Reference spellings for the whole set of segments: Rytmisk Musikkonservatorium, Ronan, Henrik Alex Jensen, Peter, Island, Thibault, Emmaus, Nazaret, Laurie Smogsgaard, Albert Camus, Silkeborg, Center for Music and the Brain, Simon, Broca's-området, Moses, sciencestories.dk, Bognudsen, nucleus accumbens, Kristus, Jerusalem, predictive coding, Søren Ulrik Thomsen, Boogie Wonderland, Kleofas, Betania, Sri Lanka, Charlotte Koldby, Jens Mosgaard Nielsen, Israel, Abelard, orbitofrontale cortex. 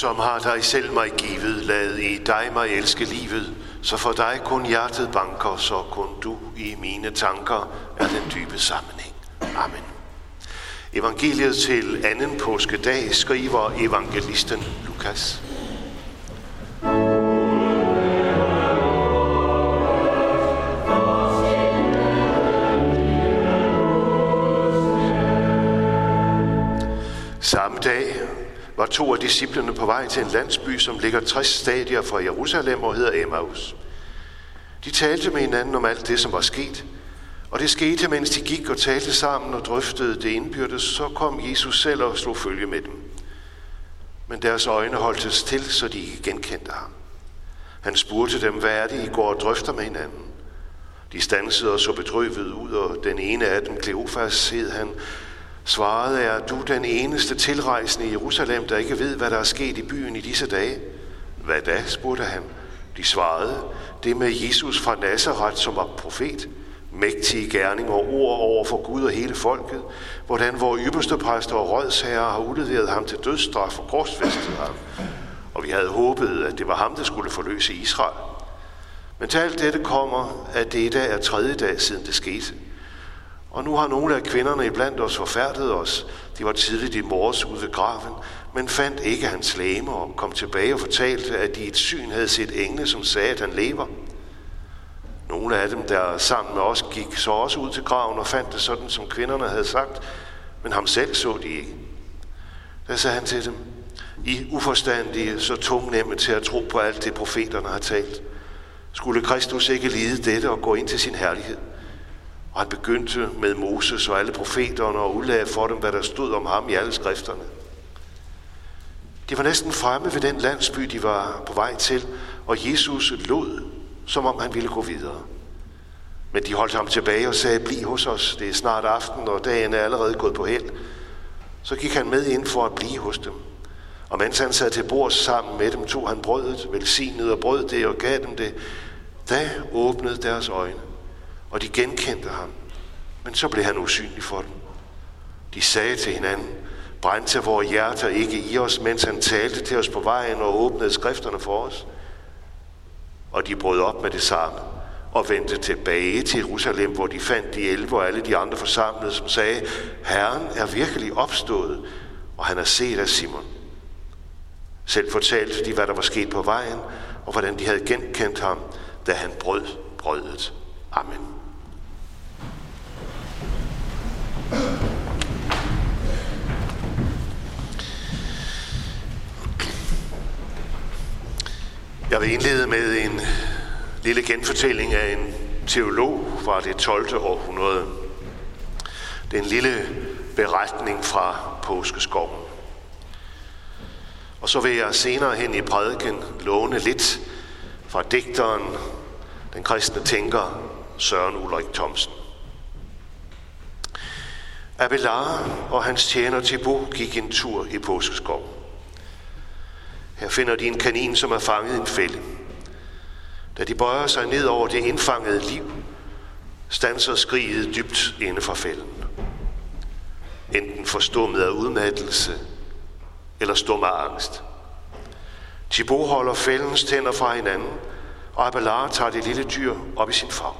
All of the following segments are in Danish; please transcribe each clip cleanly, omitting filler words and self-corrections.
som har dig selv mig givet, lad i dig mig elske livet, så for dig kun hjertet banker, så kun du i mine tanker er den dybe sammenhæng. Amen. Evangeliet til anden påskedag skriver evangelisten Lukas. Samme dag var to af disciplene på vej til en landsby, som ligger 60 stadier fra Jerusalem og hedder Emmaus. De talte med hinanden om alt det, som var sket, og det skete, mens de gik og talte sammen og drøftede det indbyrdes, så kom Jesus selv og slog følge med dem. Men deres øjne holdtes til, så de ikke genkendte ham. Han spurgte dem, hvad er det, I går og drøfter med hinanden? De stansede og så bedrøvet ud, og den ene af dem, Kleofas, hed han, svarede, er du den eneste tilrejsende i Jerusalem, der ikke ved, hvad der er sket i byen i disse dage? Hvad da, spurgte han. De svarede, det med Jesus fra Nazaret, som var profet, mægtige gerninger og ord over for Gud og hele folket, hvordan vores ypperste præster og rådsherrer har udleveret ham til dødsstraf og korsfæstet ham. Og vi havde håbet, at det var ham, der skulle forløse Israel. Men til alt dette kommer, at det i dag er tredje dag siden det skete. Og nu har nogle af kvinderne iblandt os forfærdet os. De var tidligt i morges ude ved graven, men fandt ikke hans legeme og kom tilbage og fortalte, at de i et syn havde set engle, som sagde, at han lever. Nogle af dem, der sammen med os, gik så også ud til graven og fandt det sådan, som kvinderne havde sagt, men ham selv så de ikke. Da sagde han til dem, I uforstandige, så tungnemme til at tro på alt det, profeterne har talt. Skulle Kristus ikke lide dette og gå ind til sin herlighed? Og han begyndte med Moses og alle profeterne og udlagde for dem, hvad der stod om ham i alle skrifterne. De var næsten fremme ved den landsby, de var på vej til, og Jesus lod, som om han ville gå videre. Men de holdt ham tilbage og sagde, bliv hos os, det er snart aften, og dagen er allerede gået på held. Så gik han med ind for at blive hos dem. Og mens han sad til bords sammen med dem, tog han brødet, velsignede og brød det og gav dem det. Da åbnede deres øjne, og de genkendte ham, men så blev han usynlig for dem. De sagde til hinanden, brændte vores hjerter ikke i os, mens han talte til os på vejen og åbnede skrifterne for os? Og de brød op med det samme og vendte tilbage til Jerusalem, hvor de fandt de 11 og alle de andre forsamlede, som sagde, Herren er virkelig opstået, og han er set af Simon. Selv fortalte de, hvad der var sket på vejen, og hvordan de havde genkendt ham, da han brød brødet. Amen. Jeg vil indlede med en lille genfortælling af en teolog fra det 12. århundrede. Det er en lille beretning fra påskeskoven. Og så vil jeg senere hen i prædiken låne lidt fra digteren, den kristne tænker Søren Ulrik Thomsen. Abelard og hans tjener Thibault gik en tur i påskeskoven. Her finder de en kanin, som er fanget i en fælde. Da de bøjer sig ned over det indfangede liv, standser skriget dybt inde fra fælden. Enten forstummet af udmattelse eller stum af angst. Thibault holder fældens tænder fra hinanden, og Abelard tager det lille dyr op i sin favn.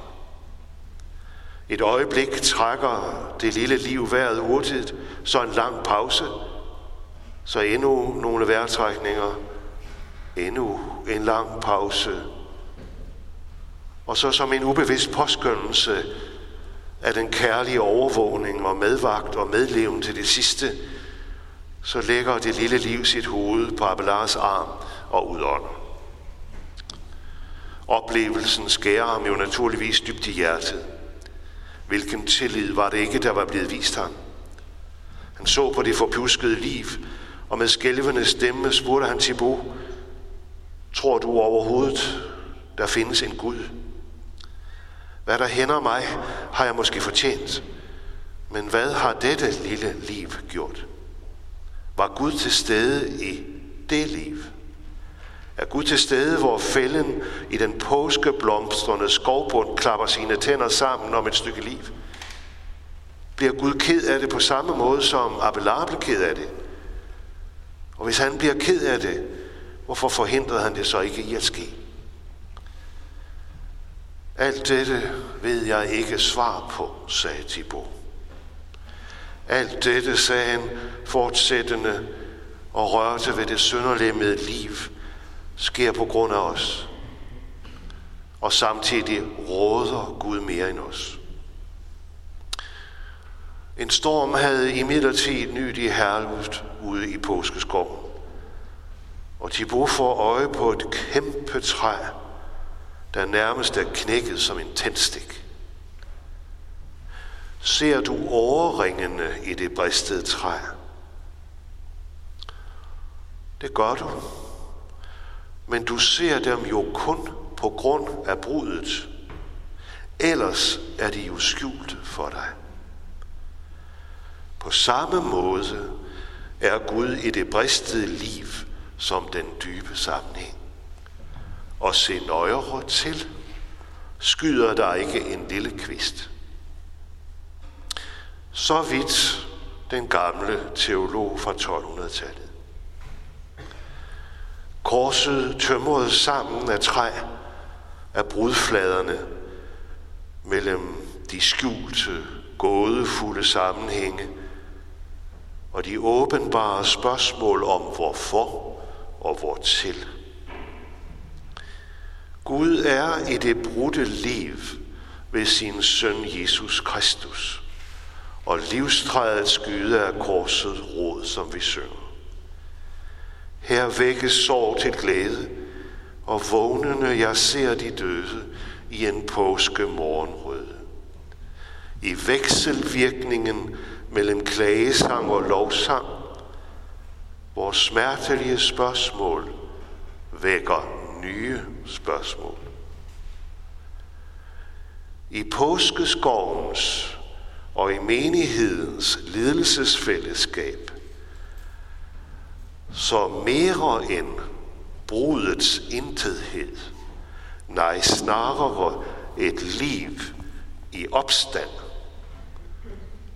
Et øjeblik trækker det lille liv vejret hurtigt, så en lang pause, så endnu nogle vejrtrækninger, endnu en lang pause, og så som en ubevidst påskyndelse af den kærlige overvågning og medvagt og medleven til det sidste, så lægger det lille liv sit hoved på Abelards arm og udånder. Oplevelsen skærer ham jo naturligvis dybt i hjertet. Hvilken tillid var det ikke, der var blevet vist ham? Han så på det forpjuskede liv, og med skælvende stemme spurgte han Thibault, tror du overhovedet, der findes en Gud? Hvad der hænder mig, har jeg måske fortjent, men hvad har dette lille liv gjort? Var Gud til stede i det liv? Er Gud til stede, hvor fælden i den påskeblomstrende skovbund klapper sine tænder sammen om et stykke liv? Bliver Gud ked af det på samme måde, som Abelard blev ked af det? Og hvis han bliver ked af det, hvorfor forhindrede han det så ikke i at ske? Alt dette ved jeg ikke svar på, sagde Thibault. Alt dette, sagde han fortsættende og rørte ved det sønderlemmede liv, sker på grund af os. Og samtidig råder Gud mere end os. En storm havde imidlertid nyt i herluften ude i påskeskoven, og Thibault får øje på et kæmpe træ, der nærmest er knækket som en tændstik. Ser du årringene i det bristede træ? Det gør du, men du ser dem jo kun på grund af brudet. Ellers er de jo skjult for dig. På samme måde er Gud i det bristede liv som den dybe sammenhæng. Og se nøjere til, skyder der ikke en lille kvist. Så vidt den gamle teolog fra 1200-tallet. Korset tømrede sammen af træ, af brudfladerne mellem de skjulte, gådefulde sammenhænge og de åbenbare spørgsmål om hvorfor og hvortil. Gud er i det brudte liv ved sin søn Jesus Kristus, og livstrædets gyde af korsets rod, som vi synger. Her vækkes sorg til glæde, og vågnende jeg ser de døde i en påske morgenrøde. I vekselvirkningen mellem klagesang og lovsang, vores smertelige spørgsmål vækker nye spørgsmål. I påskeskovens og i menighedens lidelsesfællesskab, så mere end brudets intethed, nej snarere et liv i opstand,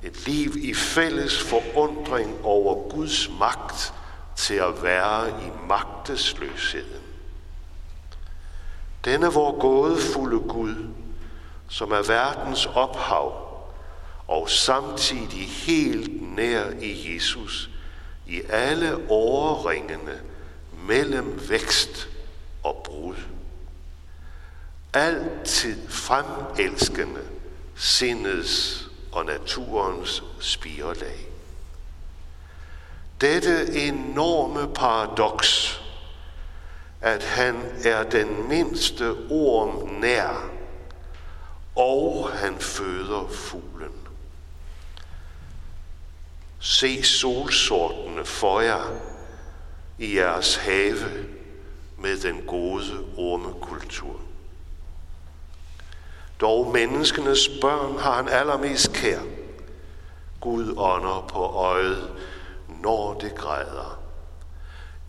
et liv i fælles forundring over Guds magt til at være i magtesløsheden. Denne vor gådefulde Gud, som er verdens ophav og samtidig helt nær i Jesus, i alle årringene mellem vækst og brud. Altid fremelskende sindets og naturens spirelag. Dette enorme paradoks, at han er den mindste orm nær, og han føder fuglen. Se solsortene for jer i jeres have med den gode ormekultur. Dog menneskenes børn har han allermest kær. Gud ånder på øjet, når det græder.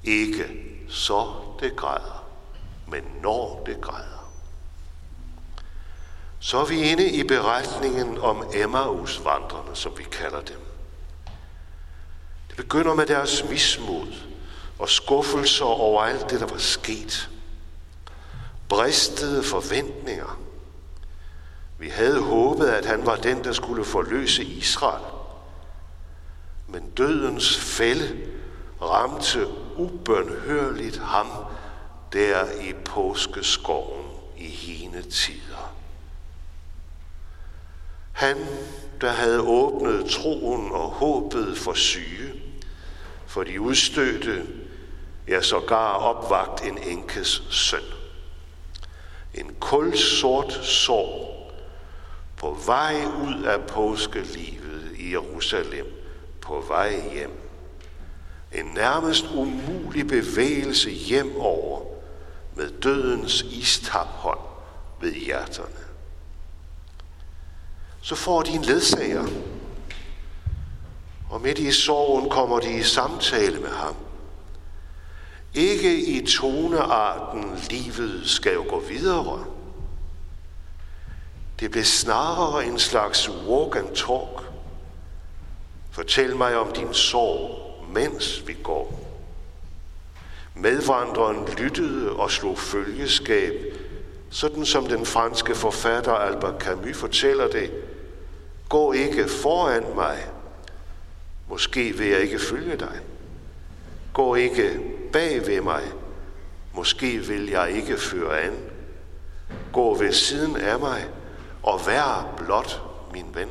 Ikke så det græder, men når det græder. Så er vi inde i beretningen om Emmaus-vandrerne, som vi kalder dem. Det begynder med deres mismod og skuffelser over alt det, der var sket. Bristede forventninger. Vi havde håbet, at han var den, der skulle forløse Israel. Men dødens fælde ramte ubønhørligt ham der i påskeskoven i hine tider. Han, der havde åbnet troen og håbet for syge, for de udstødte, ja sågar opvagt en enkes søn. En kulsort sorg på vej ud af påskelivet i Jerusalem, på vej hjem. En nærmest umulig bevægelse hjemover med dødens istaphånd ved hjerterne. Så får de en ledsager, og midt i sorgen kommer de i samtale med ham. Ikke i tonearten, livet skal jo gå videre. Det blev snarere en slags walk and talk. Fortæl mig om din sorg, mens vi går. Medvandreren lyttede og slog følgeskab, sådan som den franske forfatter Albert Camus fortæller det. Gå ikke foran mig. Måske vil jeg ikke følge dig. Gå ikke bag ved mig. Måske vil jeg ikke føre an. Gå ved siden af mig og vær blot min ven.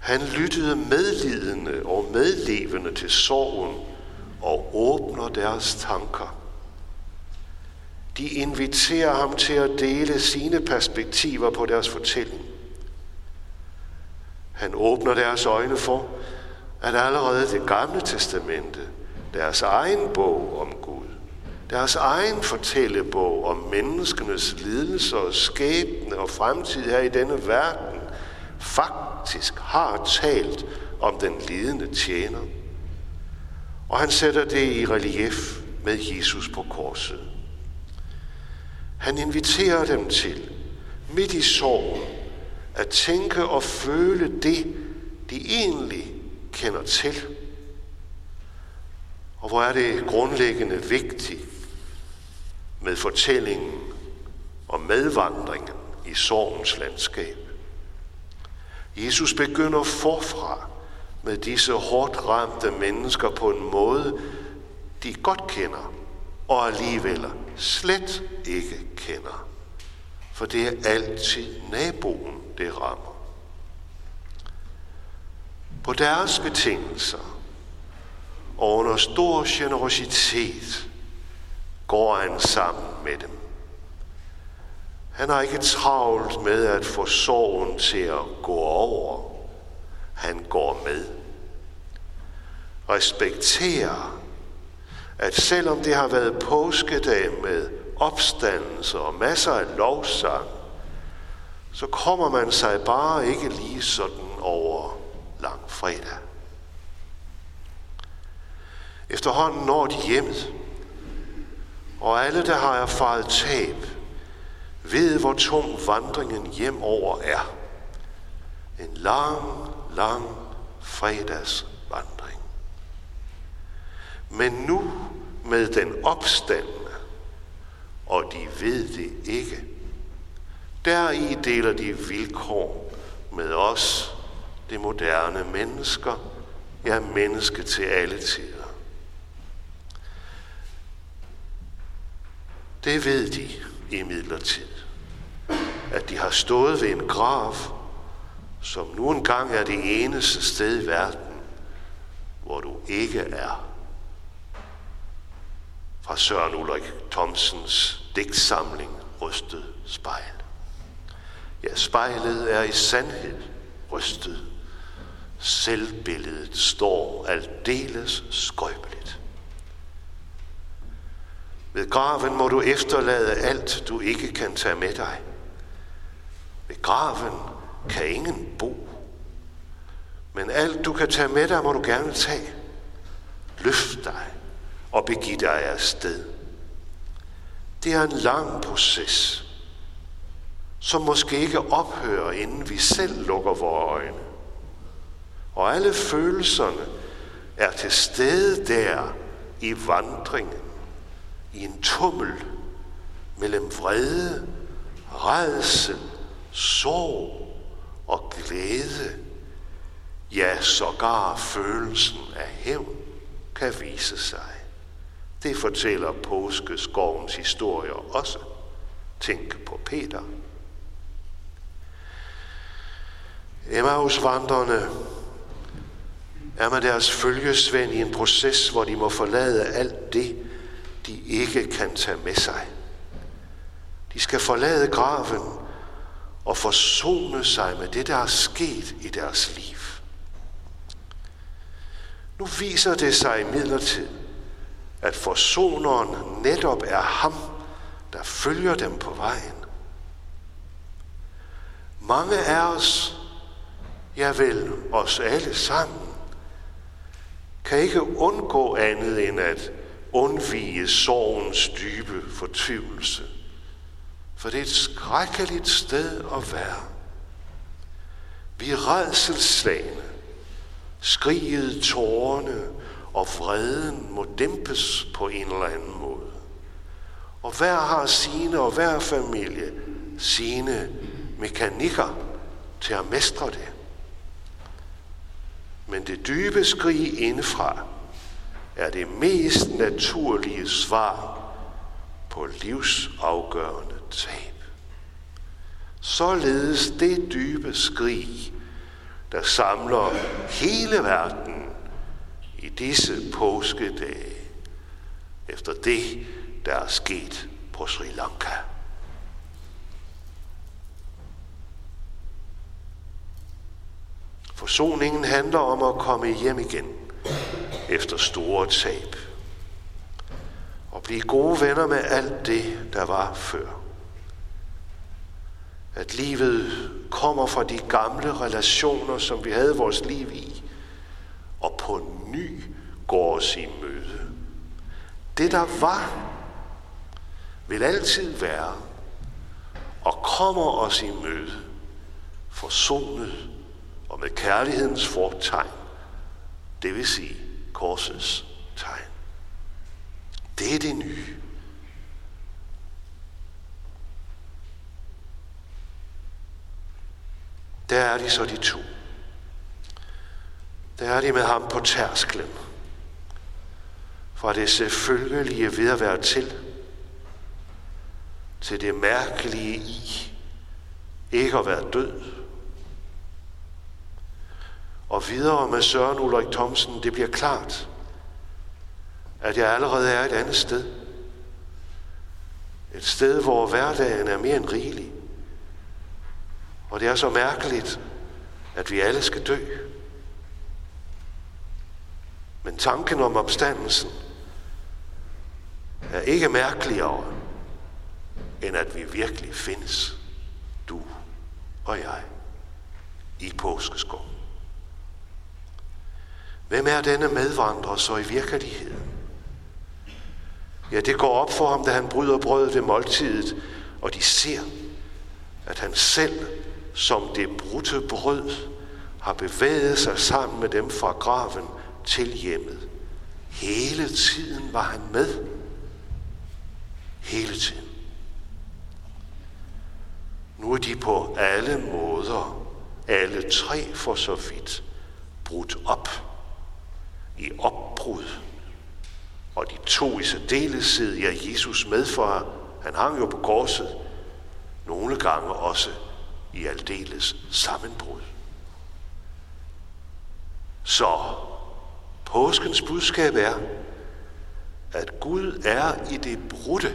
Han lyttede medlidende og medlevende til sorgen og åbner deres tanker. De inviterer ham til at dele sine perspektiver på deres fortælling. Han åbner deres øjne for, at allerede det gamle testamente, deres egen bog om Gud, deres egen fortællebog om menneskenes lidelser og skæbne og fremtid her i denne verden, faktisk har talt om den lidende tjener. Og han sætter det i relief med Jesus på korset. Han inviterer dem til, midt i sorgen, at tænke og føle det, de egentlig kender til. Og hvor er det grundlæggende vigtigt med fortællingen og medvandringen i sorgens landskab. Jesus begynder forfra med disse hårdt ramte mennesker på en måde, de godt kender og alligevel slet ikke kender. For det er altid naboen, det rammer. På deres betingelser og under stor generositet går han sammen med dem. Han har ikke travlt med at få sorgen til at gå over. Han går med. Respekterer, at selvom det har været påskedag med opstandelse og masser af lovsang, så kommer man sig bare ikke lige sådan over langfredag. Efterhånden når de hjemmet, og alle, der har erfaret tab, ved, hvor tung vandringen hjem over er. En lang, lang fredagsvandring. Men nu med den opstandne, og de ved det ikke. Deri deler de vilkår med os, det moderne mennesker, ja, menneske til alle tider. Det ved de imidlertid, at de har stået ved en grav, som nu engang er det eneste sted i verden, hvor du ikke er. Fra Søren Ulrik Thomsens digtsamling Rystet spejl. Ja, spejlet er i sandhed rystet. Selvbilledet står aldeles skrøbeligt. Ved graven må du efterlade alt, du ikke kan tage med dig. Ved graven kan ingen bo. Men alt, du kan tage med dig, må du gerne tage. Løft dig og begiv dig afsted. Det er en lang proces, som måske ikke ophører, inden vi selv lukker vores øjne. Og alle følelserne er til stede der i vandringen. I en tummel mellem vrede, rædsel, sorg og glæde. Ja, sågar følelsen af hævn kan vise sig. Det fortæller påskeskovens historier også. Tænk på Peter. Emmausvandrerne er med deres følgesvend i en proces, hvor de må forlade alt det, de ikke kan tage med sig. De skal forlade graven og forsone sig med det, der er sket i deres liv. Nu viser det sig imidlertid, at forsoneren netop er ham, der følger dem på vejen. Mange af os, ja vel os alle sammen, kan ikke undgå andet end at undvige sorgens dybe fortvivlelse, for det er et skrækkeligt sted at være. Vi er rædselsslagne, skriget tårerne og vreden må dæmpes på en eller anden måde. Og hver har sine, og hver familie sine mekanikker til at mestre det. Men det dybe skrig indefra er det mest naturlige svar på livsafgørende tab. Således det dybe skrig, der samler hele verden i disse påskedage efter det, der er sket på Sri Lanka. Forsoningen handler om at komme hjem igen efter store tab og blive gode venner med alt det, der var før. At livet kommer fra de gamle relationer, som vi havde vores liv i, og på ny går os i møde. Det, der var, vil altid være og kommer os i møde, forsonet og med kærlighedens fortegn, det vil sige korsets tegn. Det er det nye. Der er de så, de to. Der er de med ham på tærsklen fra det selvfølgelige ved at være til det mærkelige i ikke at være død. Og videre med Søren Ulrik Thomsen, det bliver klart, at jeg allerede er et andet sted. Et sted, hvor hverdagen er mere end rigelig. Og det er så mærkeligt, at vi alle skal dø. Men tanken om opstandelsen er ikke mærkeligere, end at vi virkelig findes, du og jeg, i påskeskov. Hvem er denne medvandrer så i virkeligheden? Ja, det går op for ham, da han bryder brødet ved måltidet, og de ser, at han selv som det brudte brød har bevæget sig sammen med dem fra graven til hjemmet. Hele tiden var han med. Hele tiden. Nu er de på alle måder, alle tre for så vidt, brudt op i opbrud. Og de to i særdeleshed, ja, Jesus medfører, han hang jo på korset, nogle gange også i aldeles sammenbrud. Så påskens budskab er, at Gud er i det brudte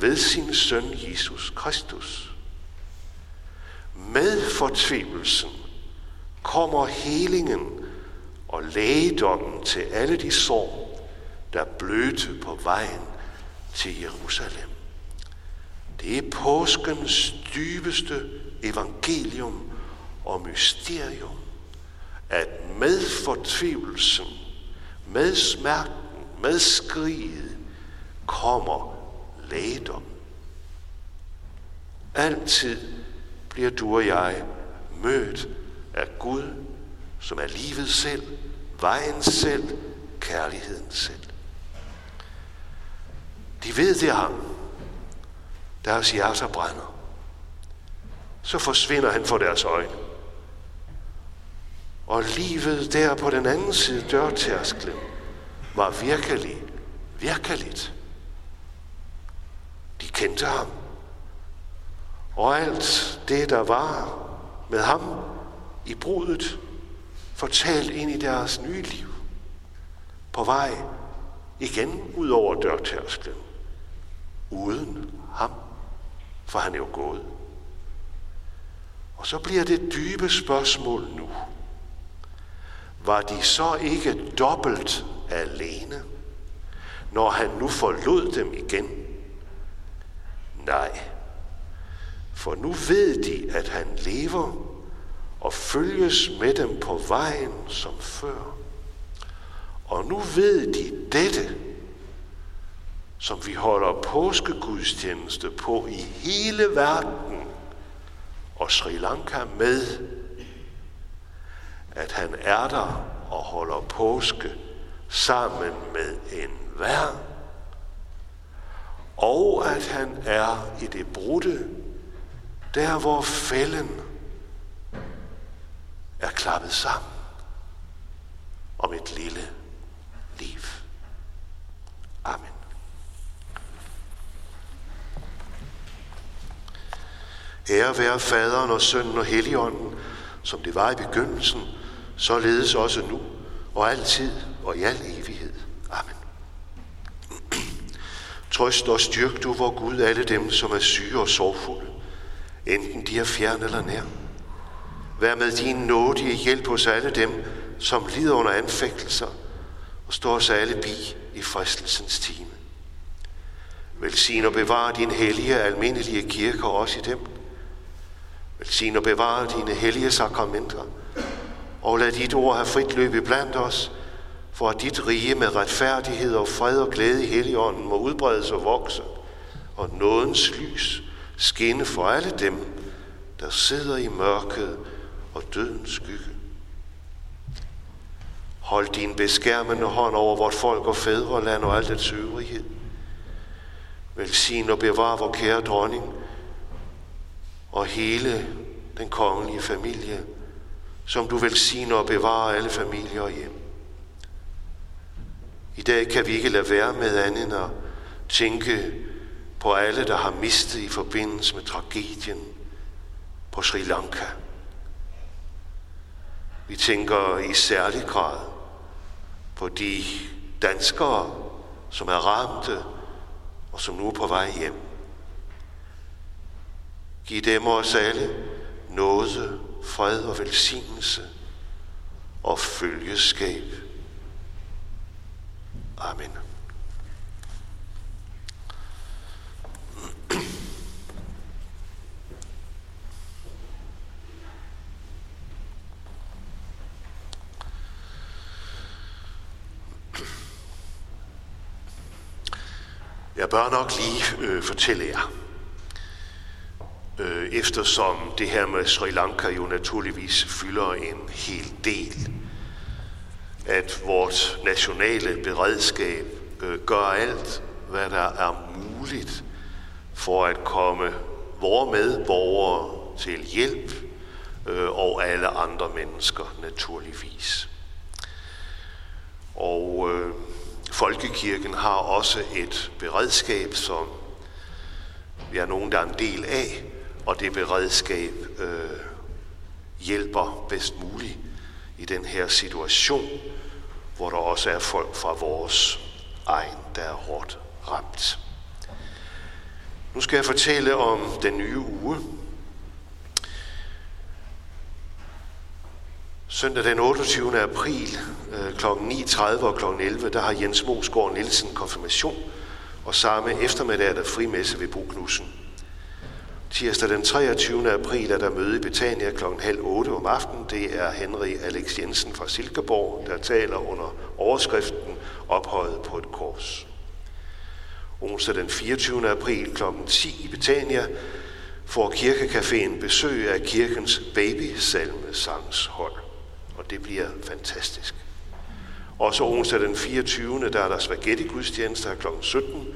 ved sin søn Jesus Kristus. Med fortvivlelsen kommer helingen og lægedommen til alle de sår, der blødte på vejen til Jerusalem. Det er påskens dybeste evangelium og mysterium, at med fortvivlelsen, med smerten, med skriget, kommer lægedom. Altid bliver du og jeg mødt af Gud, som er livet selv, vejen selv, kærligheden selv. De ved det ham. Deres hjerter brænder. Så forsvinder han for deres øjne. Og livet der på den anden side dørtærsklen var virkelig, virkeligt. De kendte ham. Og alt det, der var med ham i brudet, fortalt ind i deres nye liv. På vej igen ud over dørtærsklen. Uden ham. For han er jo gået. Og så bliver det dybe spørgsmål nu. Var de så ikke dobbelt alene, når han nu forlod dem igen? Nej, for nu ved de, at han lever og følges med dem på vejen som før. Og nu ved de dette, som vi holder påskegudstjeneste på i hele verden og Sri Lanka med, at han er der og holder påske sammen med enhver, og at han er i det brudte, der hvor fælden er klappet sammen om et lille liv. Amen. Ære være Faderen og Sønnen og Helligånden, som det var i begyndelsen, således også nu og altid og i al evighed. Amen. Trøst og styrk du, vor Gud, alle dem, som er syge og sorgfulde, enten de er fjern eller nær. Vær med din nådige hjælp hos alle dem, som lider under anfægtelser, og står os alle bi i fristelsens time. Velsign og bevare din hellige almindelige kirke og os i dem. Velsign og bevare dine hellige sakramenter, og lad dit ord have frit løb iblandt os, for at dit rige med retfærdighed og fred og glæde i Helligånden må udbredes og vokse, og nådens lys skinne for alle dem, der sidder i mørket og dødens skygge. Hold din beskærmende hånd over vort folk og fædreland og al dets øvrighed. Velsign og bevar vor kære dronning og hele den kongelige familie, som du velsigner og bevarer alle familier og hjem. I dag kan vi ikke lade være med andet end at tænke på alle, der har mistet i forbindelse med tragedien på Sri Lanka. Vi tænker i særlig grad på de danskere, som er ramte og som nu er på vej hjem. Giv dem os alle nåde, fred og velsignelse og følgeskab. Amen. Jeg bør nok lige fortælle jer, eftersom det her med Sri Lanka jo naturligvis fylder en hel del, at vores nationale beredskab gør alt, hvad der er muligt for at komme vore medborgere til hjælp og alle andre mennesker naturligvis. Og folkekirken har også et beredskab, som vi er nogen, der er en del af, og det beredskab hjælper bedst muligt i den her situation, hvor der også er folk fra vores egen, der er hårdt ramt. Nu skal jeg fortælle om den nye uge. Søndag den 28. april kl. 9.30 og kl. 11, der har Jens Mosgaard Nielsen konfirmation, og samme eftermiddag er der frimesse ved Bognudsen. Tirsdag den 23. april er der møde i Betania kl. 7:30 om aftenen. Det er Henrik Alex Jensen fra Silkeborg, der taler under overskriften Ophøjet på et kors. Onsdag den 24. april kl. 10 i Betania får kirkecaféen besøg af kirkens babysalmesangshold, og det bliver fantastisk. Også onsdag den 24. der er der spaghetti-gudstjenester kl. 17.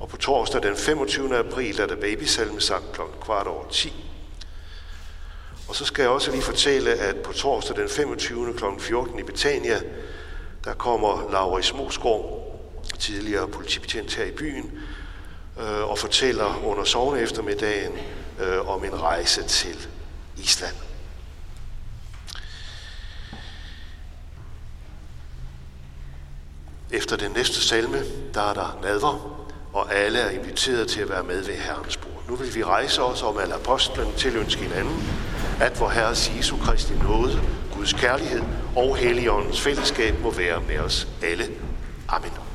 Og på torsdag den 25. april er der babysalmesang kl. 10:15. Og så skal jeg også lige fortælle, at på torsdag den 25. kl. 14 i Betania, der kommer Laurie Smogsgaard, tidligere politibetjent her i byen, og fortæller under sovende eftermiddagen om en rejse til Island. Efter den næste salme, der er der nadver, og alle er inviteret til at være med ved Herrens bord. Nu vil vi rejse os om alle apostlene til ønske hinanden, at vor Herres Jesu Kristi nåde, Guds kærlighed og Helligåndens fællesskab må være med os alle. Amen.